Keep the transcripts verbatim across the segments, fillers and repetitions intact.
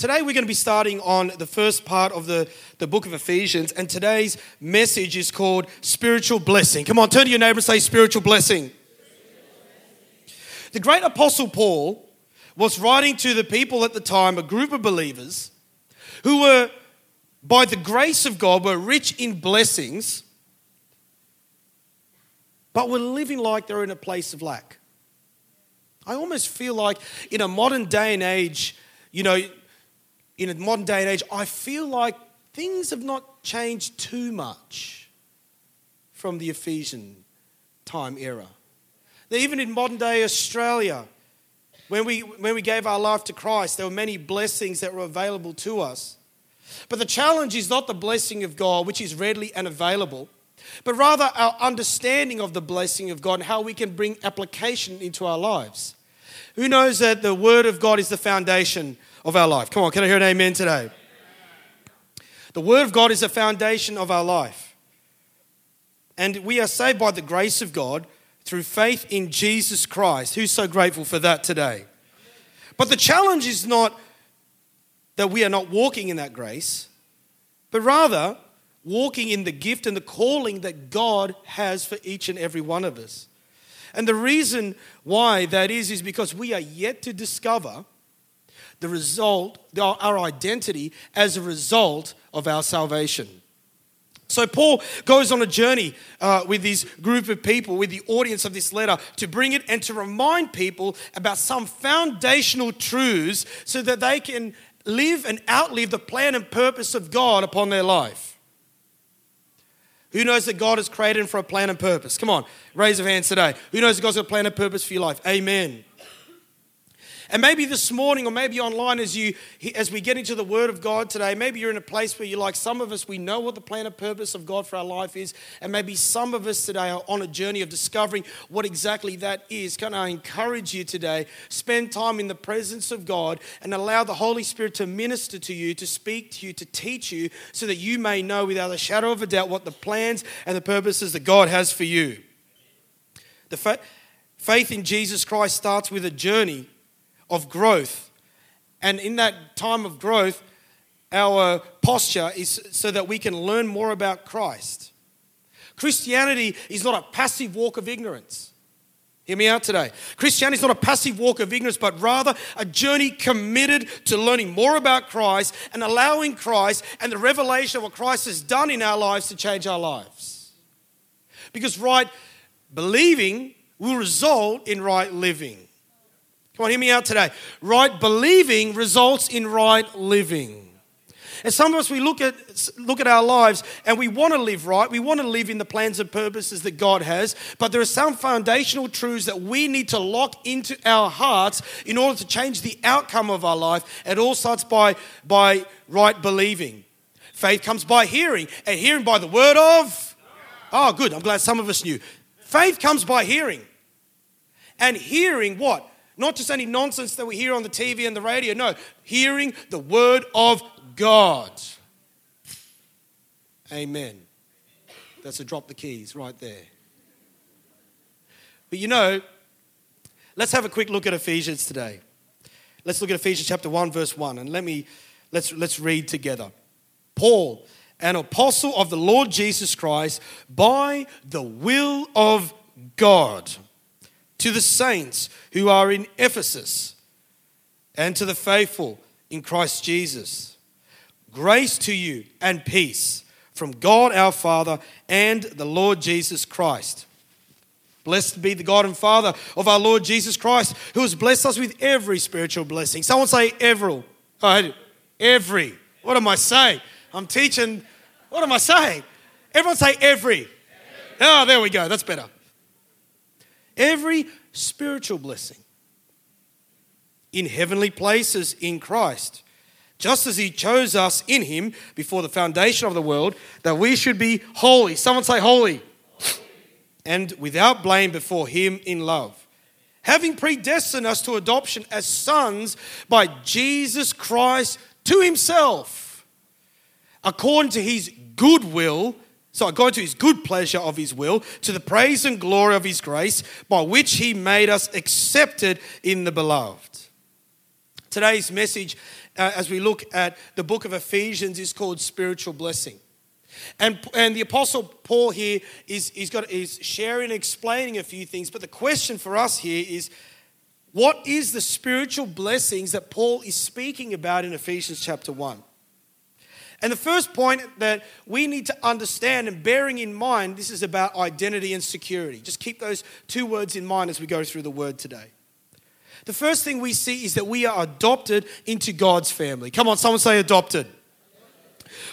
Today we're going to be starting on the first part of the, the book of Ephesians, and today's message is called Spiritual Blessing. Come on, turn to your neighbor and say spiritual blessing. The great Apostle Paul was writing to the people at the time, a group of believers who were, by the grace of God, were rich in blessings, but were living like they're in a place of lack. I almost feel like in a modern day and age, you know, in a modern day and age, I feel like things have not changed too much from the Ephesian time era. Now, even in modern day Australia, when we when we gave our life to Christ, there were many blessings that were available to us. But the challenge is not the blessing of God, which is readily and available, but rather our understanding of the blessing of God and how we can bring application into our lives. Who knows that the Word of God is the foundation of our life? Come on, can I hear an amen today? The Word of God is the foundation of our life. And we are saved by the grace of God through faith in Jesus Christ. Who's so grateful for that today? But the challenge is not that we are not walking in that grace, but rather walking in the gift and the calling that God has for each and every one of us. And the reason why that is, is because we are yet to discover the result, our identity as a result of our salvation. So Paul goes on a journey uh, with this group of people, with the audience of this letter, to bring it and to remind people about some foundational truths so that they can live and outlive the plan and purpose of God upon their life. Who knows that God has created him for a plan and purpose? Come on, raise your hands today. Who knows that God's got a plan and purpose for your life? Amen. And maybe this morning, or maybe online, as you as we get into the Word of God today, maybe you're in a place where you're like some of us, we know what the plan and purpose of God for our life is, and maybe some of us today are on a journey of discovering what exactly that is. Can I encourage you today, spend time in the presence of God and allow the Holy Spirit to minister to you, to speak to you, to teach you, so that you may know without a shadow of a doubt what the plans and the purposes that God has for you. The fa- faith in Jesus Christ starts with a journey of growth, and in that time of growth, our posture is so that we can learn more about Christ. Christianity is not a passive walk of ignorance. Hear me out today. Christianity is not a passive walk of ignorance, but rather a journey committed to learning more about Christ and allowing Christ and the revelation of what Christ has done in our lives to change our lives. Because right believing will result in right living. Come on, hear me out today. Right believing results in right living. And some of us, we look at look at our lives and we want to live right. We want to live in the plans and purposes that God has. But there are some foundational truths that we need to lock into our hearts in order to change the outcome of our life. It all starts by, by right believing. Faith comes by hearing, and hearing by the word of... Oh, good. I'm glad some of us knew. Faith comes by hearing. And hearing what? Not just any nonsense that we hear on the T V and the radio. No, hearing the word of God. Amen. That's a drop the keys right there. But you know, let's have a quick look at Ephesians today. Let's look at Ephesians chapter one, verse one, and let me let's let's read together. Paul, an apostle of the Lord Jesus Christ, by the will of God, to the saints who are in Ephesus, and to the faithful in Christ Jesus. Grace to you and peace from God our Father and the Lord Jesus Christ. Blessed be the God and Father of our Lord Jesus Christ, who has blessed us with every spiritual blessing. Someone say every. Oh, every. What am I saying? I'm teaching. What am I saying? Everyone say every. Oh, there we go. That's better. Every spiritual blessing in heavenly places in Christ, just as he chose us in him before the foundation of the world, that we should be holy. Someone say holy. Holy. And without blame before him in love, having predestined us to adoption as sons by Jesus Christ to himself, according to his good will. So according to his good pleasure of his will, to the praise and glory of his grace, by which he made us accepted in the beloved. Today's message uh, as we look at the book of Ephesians, is called Spiritual Blessing. And, and the Apostle Paul here is, he's got, is sharing and explaining a few things. But the question for us here is, what is the spiritual blessings that Paul is speaking about in Ephesians chapter one? And the first point that we need to understand, and bearing in mind, this is about identity and security. Just keep those two words in mind as we go through the word today. The first thing we see is that we are adopted into God's family. Come on, someone say adopted.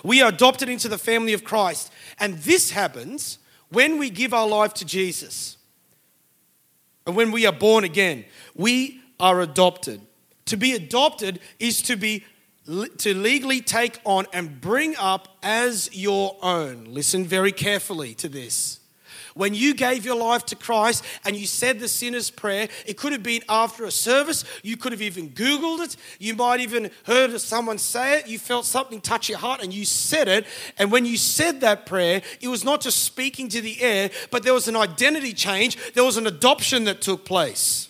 We are adopted into the family of Christ. And this happens when we give our life to Jesus. And when we are born again, we are adopted. To be adopted is to be to legally take on and bring up as your own. Listen very carefully to this. When you gave your life to Christ and you said the sinner's prayer, it could have been after a service. You could have even Googled it. You might even heard someone say it. You felt something touch your heart and you said it. And when you said that prayer, it was not just speaking to the air, but there was an identity change. There was an adoption that took place.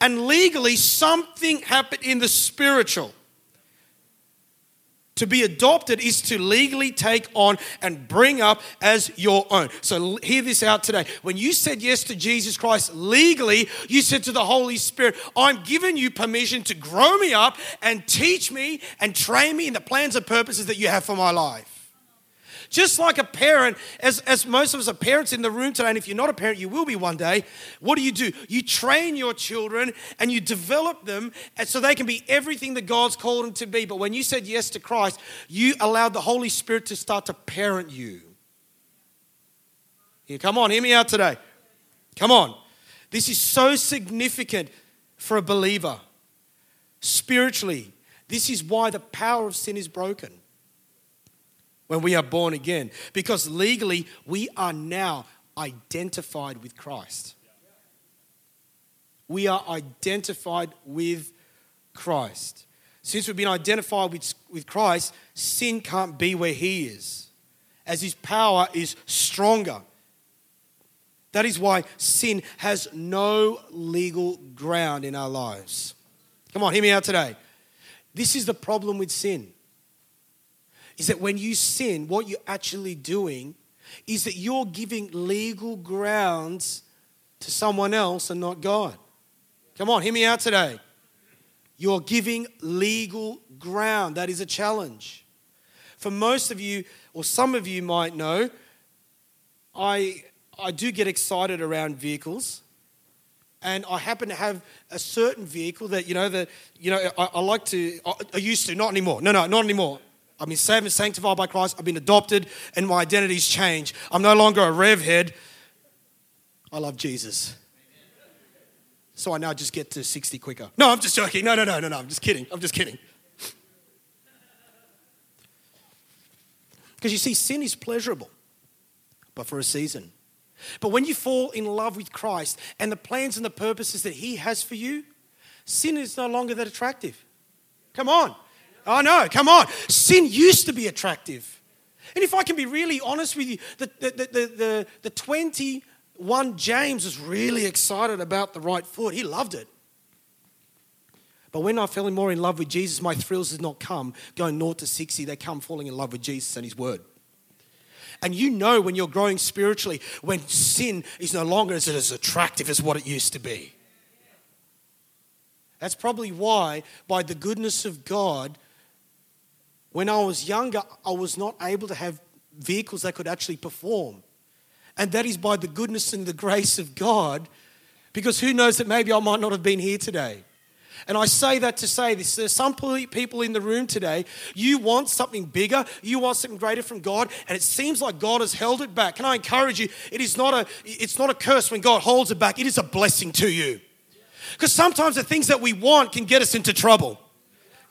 And legally, something happened in the spiritual. To be adopted is to legally take on and bring up as your own. So hear this out today. When you said yes to Jesus Christ legally, you said to the Holy Spirit, I'm giving you permission to grow me up and teach me and train me in the plans and purposes that you have for my life. Just like a parent, as, as most of us are parents in the room today, and if you're not a parent, you will be one day, what do you do? You train your children and you develop them so they can be everything that God's called them to be. But when you said yes to Christ, you allowed the Holy Spirit to start to parent you. Here, come on, hear me out today. Come on. This is so significant for a believer. Spiritually, this is why the power of sin is broken. When we are born again, because legally we are now identified with Christ. We are identified with Christ. Since we've been identified with, with Christ, sin can't be where he is, as his power is stronger. That is why sin has no legal ground in our lives. Come on, hear me out today. This is the problem with sin. Is that when you sin, what you're actually doing is that you're giving legal grounds to someone else and not God. Come on, hear me out today. You're giving legal ground. That is a challenge. For most of you, or some of you might know, I, I do get excited around vehicles. And I happen to have a certain vehicle that, you know, that, you know, I, I like to, I, I used to, not anymore. No, no, not anymore. I've been saved and sanctified by Christ. I've been adopted and my identity's changed. I'm no longer a rev head. I love Jesus. So I now just get to sixty quicker. No, I'm just joking. No, no, no, no, no. I'm just kidding. I'm just kidding. Because you see, sin is pleasurable, but for a season. But when you fall in love with Christ and the plans and the purposes that he has for you, sin is no longer that attractive. Come on. Oh no, come on. Sin used to be attractive. And if I can be really honest with you, the, the, the, the, the twenty-one James was really excited about the right foot. He loved it. But when I fell more in love with Jesus, my thrills did not come going naught to sixty. They come falling in love with Jesus and his word. And you know when you're growing spiritually, when sin is no longer as, as attractive as what it used to be. That's probably why, by the goodness of God, when I was younger, I was not able to have vehicles that could actually perform. And that is by the goodness and the grace of God, because who knows that maybe I might not have been here today. And I say that to say this. There's some people in the room today, you want something bigger, you want something greater from God, and it seems like God has held it back. Can I encourage you? It is not a, it's not a curse when God holds it back. It is a blessing to you. Because sometimes the things that we want can get us into trouble.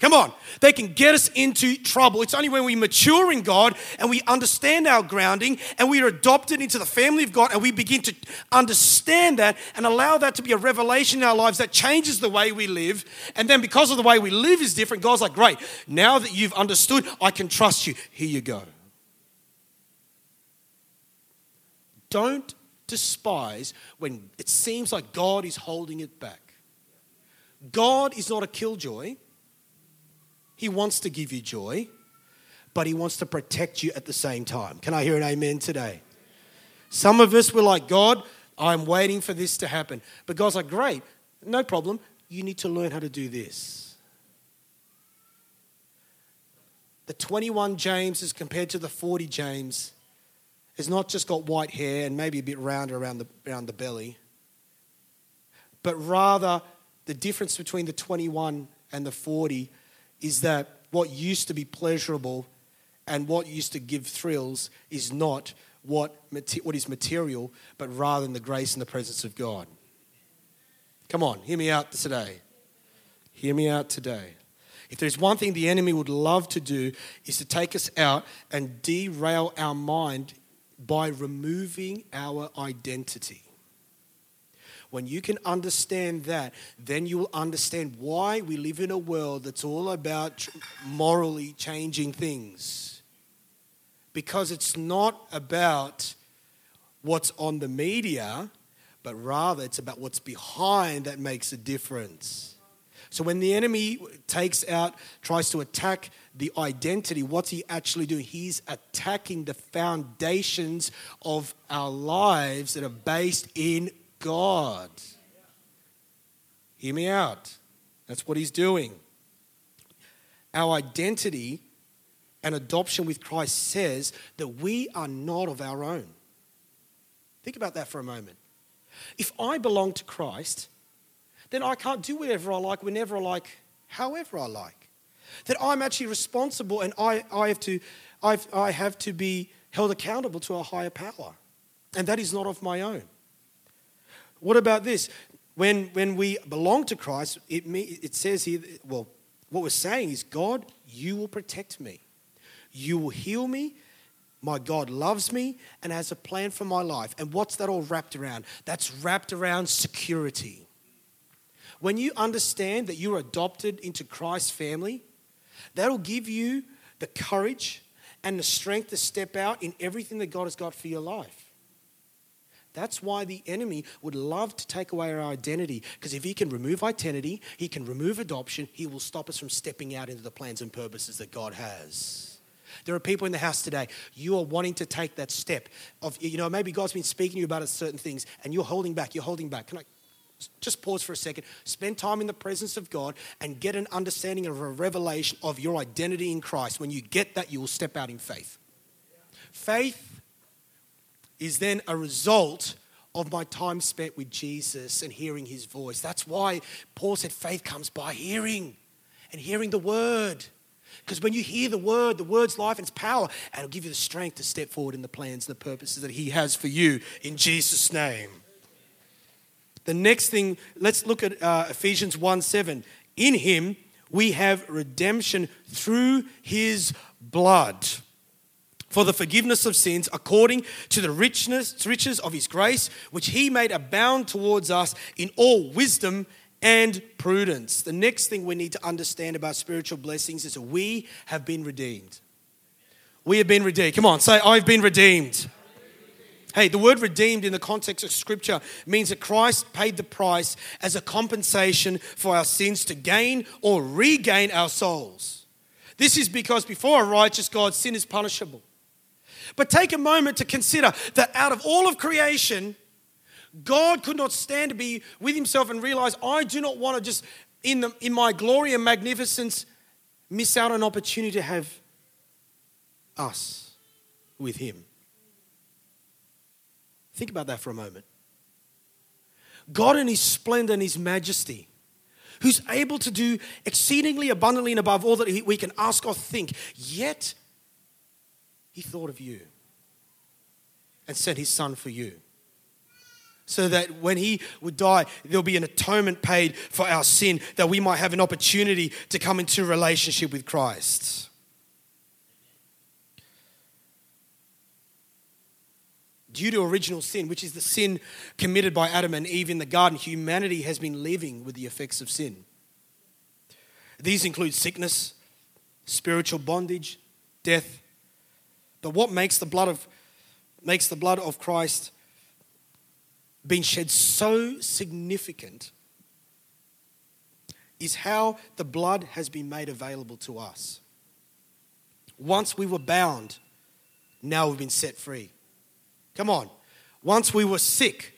Come on. They can get us into trouble. It's only when we mature in God and we understand our grounding and we are adopted into the family of God and we begin to understand that and allow that to be a revelation in our lives that changes the way we live. And then because of the way we live is different, God's like, great, now that you've understood, I can trust you. Here you go. Don't despise when it seems like God is holding it back. God is not a killjoy. He wants to give you joy, but he wants to protect you at the same time. Can I hear an amen today? Some of us were like, God, I'm waiting for this to happen. But God's like, great, no problem. You need to learn how to do this. The twenty-one James as compared to the forty James has not just got white hair and maybe a bit rounder around the, around the belly, but rather the difference between the twenty-one and the forty is that what used to be pleasurable and what used to give thrills is not what what is material, but rather in the grace and the presence of God. Come on, hear me out today. Hear me out today. If there's one thing the enemy would love to do is to take us out and derail our mind by removing our identity. When you can understand that, then you will understand why we live in a world that's all about morally changing things. Because it's not about what's on the media, but rather it's about what's behind that makes a difference. So when the enemy takes out, tries to attack the identity, what's he actually doing? He's attacking the foundations of our lives that are based in God. Hear me out. That's what he's doing. Our identity and adoption with Christ says that we are not of our own. Think about that for a moment. If I belong to Christ, then I can't do whatever I like, whenever I like, however I like. That I'm actually responsible, and I, I have to I've, I have to be held accountable to a higher power. And that is not of my own. What about this? When when we belong to Christ, it it says here, well, what we're saying is, God, you will protect me. You will heal me. My God loves me and has a plan for my life. And what's that all wrapped around? That's wrapped around security. When you understand that you're adopted into Christ's family, that'll give you the courage and the strength to step out in everything that God has got for your life. That's why the enemy would love to take away our identity, because if he can remove identity, he can remove adoption, he will stop us from stepping out into the plans and purposes that God has. There are people in the house today, you are wanting to take that step of, you know, maybe God's been speaking to you about certain things and you're holding back, you're holding back. Can I just pause for a second? Spend time in the presence of God and get an understanding of a revelation of your identity in Christ. When you get that, you will step out in faith. Faith is then a result of my time spent with Jesus and hearing his voice. That's why Paul said faith comes by hearing, and hearing the word. Because when you hear the word, the word's life and its power, and it'll give you the strength to step forward in the plans and the purposes that he has for you in Jesus' name. The next thing, let's look at uh, Ephesians one seven. In him, we have redemption through his blood, for the forgiveness of sins, according to the richness, riches of his grace, which he made abound towards us in all wisdom and prudence. The next thing we need to understand about spiritual blessings is that we have been redeemed. We have been redeemed. Come on, say, I've been redeemed. Hey, the word redeemed in the context of Scripture means that Christ paid the price as a compensation for our sins to gain or regain our souls. This is because before a righteous God, sin is punishable. But take a moment to consider that out of all of creation, God could not stand to be with himself and realize, I do not want to just, in, the, in my glory and magnificence, miss out on an opportunity to have us with him. Think about that for a moment. God in his splendor and his majesty, who's able to do exceedingly abundantly and above all that we can ask or think, yet he thought of you and sent his son for you, so that when he would die, there'll be an atonement paid for our sin, that we might have an opportunity to come into relationship with Christ. Due to original sin, which is the sin committed by Adam and Eve in the garden, humanity has been living with the effects of sin. These include sickness, spiritual bondage, death. But what makes the blood of makes the blood of Christ being shed so significant is how the blood has been made available to us. Once we were bound, now we've been set free. Come on. Once we were sick,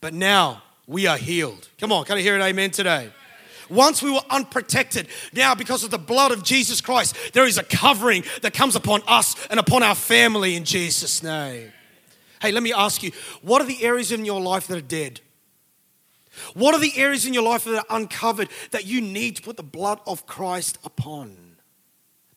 but now we are healed. Come on, can I hear an amen today? Once we were unprotected, now because of the blood of Jesus Christ, there is a covering that comes upon us and upon our family in Jesus' name. Hey, let me ask you, what are the areas in your life that are dead? What are the areas in your life that are uncovered that you need to put the blood of Christ upon?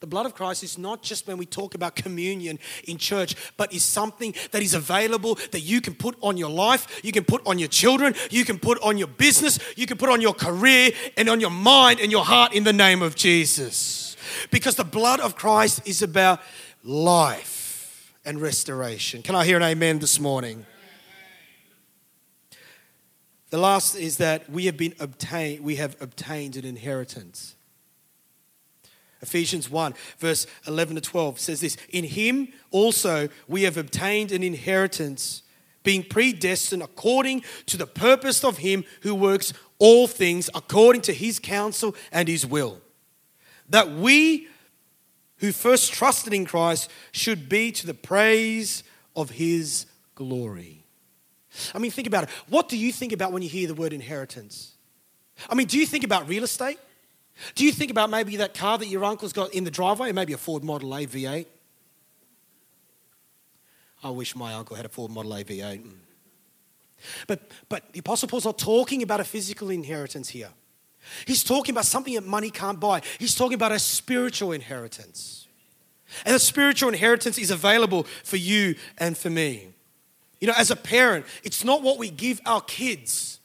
The blood of Christ is not just when we talk about communion in church, but is something that is available that you can put on your life, you can put on your children, you can put on your business, you can put on your career and on your mind and your heart in the name of Jesus. Because the blood of Christ is about life and restoration. Can I hear an amen this morning? The last is that we have been obtained, we have obtained an inheritance. Ephesians one, verse eleven to twelve says this, in him also we have obtained an inheritance, being predestined according to the purpose of him who works all things according to his counsel and his will, that we who first trusted in Christ should be to the praise of his glory. I mean, think about it. What do you think about when you hear the word inheritance? I mean, do you think about real estate? Do you think about maybe that car that your uncle's got in the driveway, maybe a Ford Model A V eight? I wish my uncle had a Ford Model A V eight. But, but the Apostle Paul's not talking about a physical inheritance here. He's talking about something that money can't buy. He's talking about a spiritual inheritance. And a spiritual inheritance is available for you and for me. You know, as a parent, it's not what we give our kids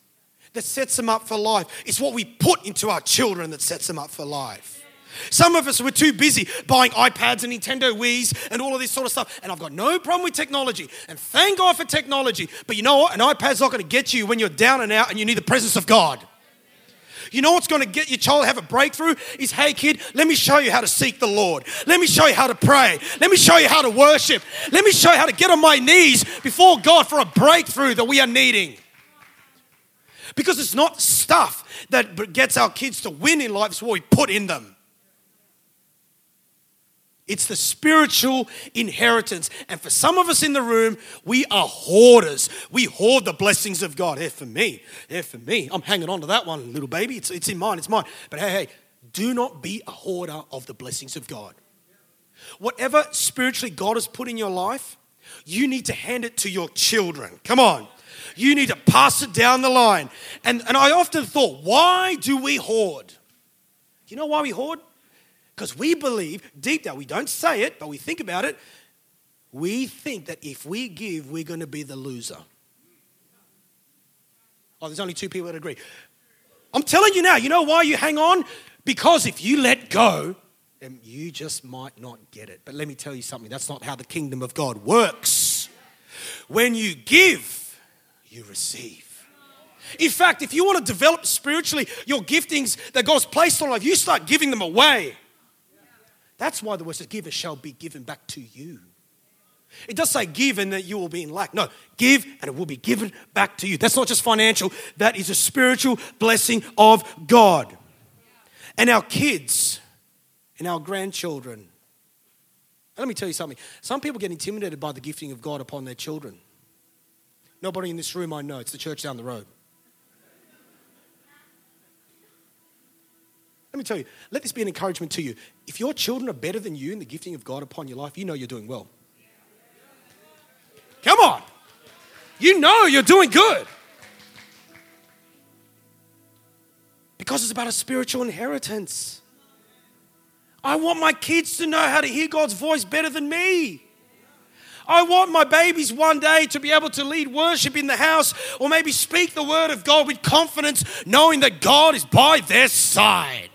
that sets them up for life. It's what we put into our children that sets them up for life. Some of us were too busy buying iPads and Nintendo Wii's and all of this sort of stuff. And I've got no problem with technology. And thank God for technology. But you know what? An iPad's not going to get you when you're down and out and you need the presence of God. You know what's going to get your child have a breakthrough? Is, hey kid, let me show you how to seek the Lord. Let me show you how to pray. Let me show you how to worship. Let me show you how to get on my knees before God for a breakthrough that we are needing. Because it's not stuff that gets our kids to win in life, it's what we put in them. It's the spiritual inheritance. And for some of us in the room, we are hoarders. We hoard the blessings of God. Here for me, here for me. I'm hanging on to that one, little baby. It's, it's in mine, it's mine. But hey, hey, do not be a hoarder of the blessings of God. Whatever spiritually God has put in your life, you need to hand it to your children. Come on. You need to pass it down the line. And, and I often thought, why do we hoard? You know why we hoard? Because we believe deep down, we don't say it, but we think about it. We think that if we give, we're going to be the loser. Oh, there's only two people that agree. I'm telling you now, you know why you hang on? Because if you let go, then you just might not get it. But let me tell you something. That's not how the kingdom of God works. When you give, you receive. In fact, if you want to develop spiritually your giftings that God's placed on life, you start giving them away. That's why the word says, "Give shall be given back to you." It does say give and that you will be in lack. No, give and it will be given back to you. That's not just financial. That is a spiritual blessing of God. And our kids and our grandchildren. Let me tell you something. Some people get intimidated by the gifting of God upon their children. Nobody in this room I know. It's the church down the road. Let me tell you, let this be an encouragement to you. If your children are better than you in the gifting of God upon your life, you know you're doing well. Come on. You know you're doing good. Because it's about a spiritual inheritance. I want my kids to know how to hear God's voice better than me. I want my babies one day to be able to lead worship in the house or maybe speak the word of God with confidence, knowing that God is by their side.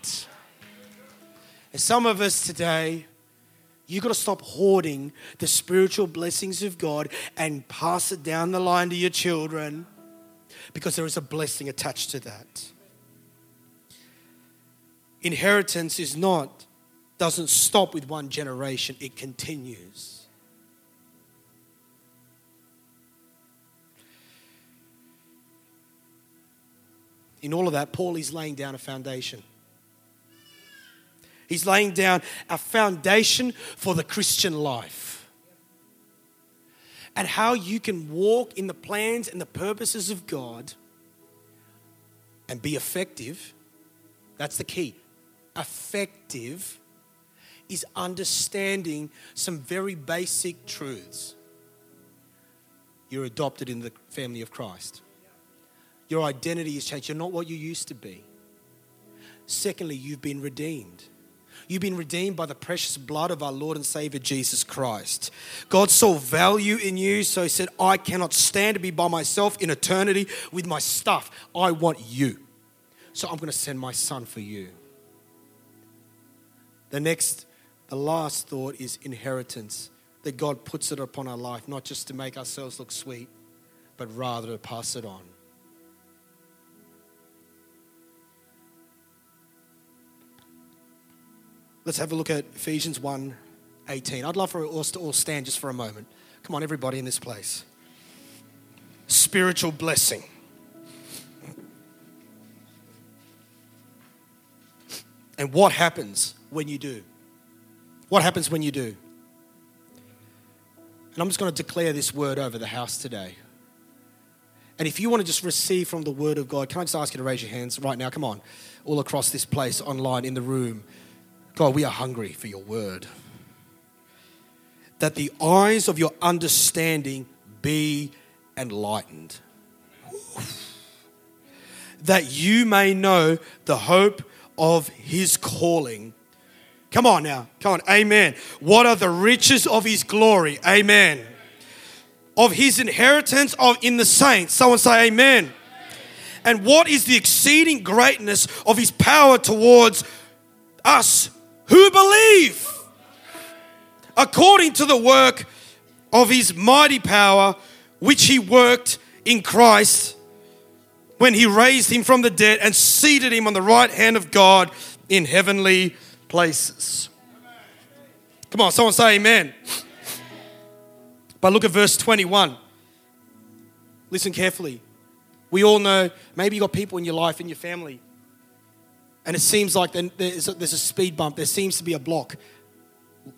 And some of us today, you've got to stop hoarding the spiritual blessings of God and pass it down the line to your children because there is a blessing attached to that. Inheritance is not, doesn't stop with one generation, it continues. In all of that, Paul is laying down a foundation. He's laying down a foundation for the Christian life and how you can walk in the plans and the purposes of God and be effective. That's the key. Effective is understanding some very basic truths. You're adopted in the family of Christ. Your identity is changed. You're not what you used to be. Secondly, you've been redeemed. You've been redeemed by the precious blood of our Lord and Savior, Jesus Christ. God saw value in you, so he said, I cannot stand to be by myself in eternity with my stuff. I want you. So I'm going to send my son for you. The next, the last thought is inheritance, that God puts it upon our life, not just to make ourselves look sweet, but rather to pass it on. Let's have a look at Ephesians one eighteen. I'd love for us to all stand just for a moment. Come on, everybody in this place. Spiritual blessing. And what happens when you do? What happens when you do? And I'm just going to declare this word over the house today. And if you want to just receive from the word of God, can I just ask you to raise your hands right now? Come on, all across this place, online, in the room. God, we are hungry for your word. That the eyes of your understanding be enlightened. That you may know the hope of his calling. Come on now. Come on. Amen. What are the riches of his glory? Amen. Of his inheritance of in the saints. Someone say amen. Amen. And what is the exceeding greatness of his power towards us who believe, according to the work of his mighty power, which he worked in Christ when he raised him from the dead and seated him on the right hand of God in heavenly places. Come on, someone say amen. But look at verse twenty-one. Listen carefully. We all know, maybe you've got people in your life, in your family, and it seems like there's a speed bump. There seems to be a block.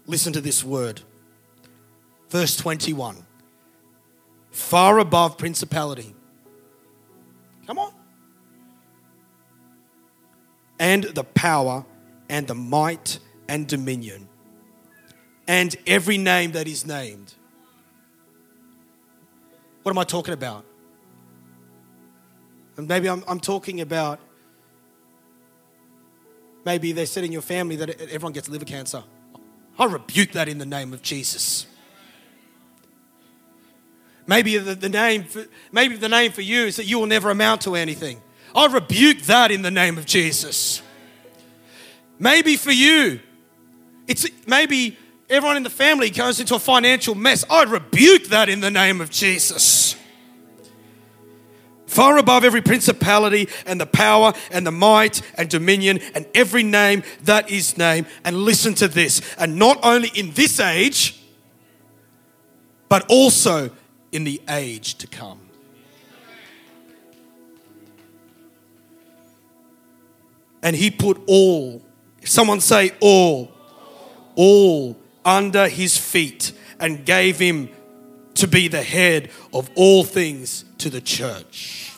Listen to this word. Verse twenty-one. Far above principality. Come on. And the power and the might and dominion. And every name that is named. What am I talking about? And maybe I'm, I'm talking about Maybe they said in your family that everyone gets liver cancer. I rebuke that in the name of Jesus. Maybe the, the name for, maybe the name for you is that you will never amount to anything. I rebuke that in the name of Jesus. Maybe for you, it's maybe everyone in the family goes into a financial mess. I rebuke that in the name of Jesus. Far above every principality and the power and the might and dominion and every name that is named. And listen to this. And not only in this age, but also in the age to come. And he put all, someone say all, all under his feet and gave him to be the head of all things to the church.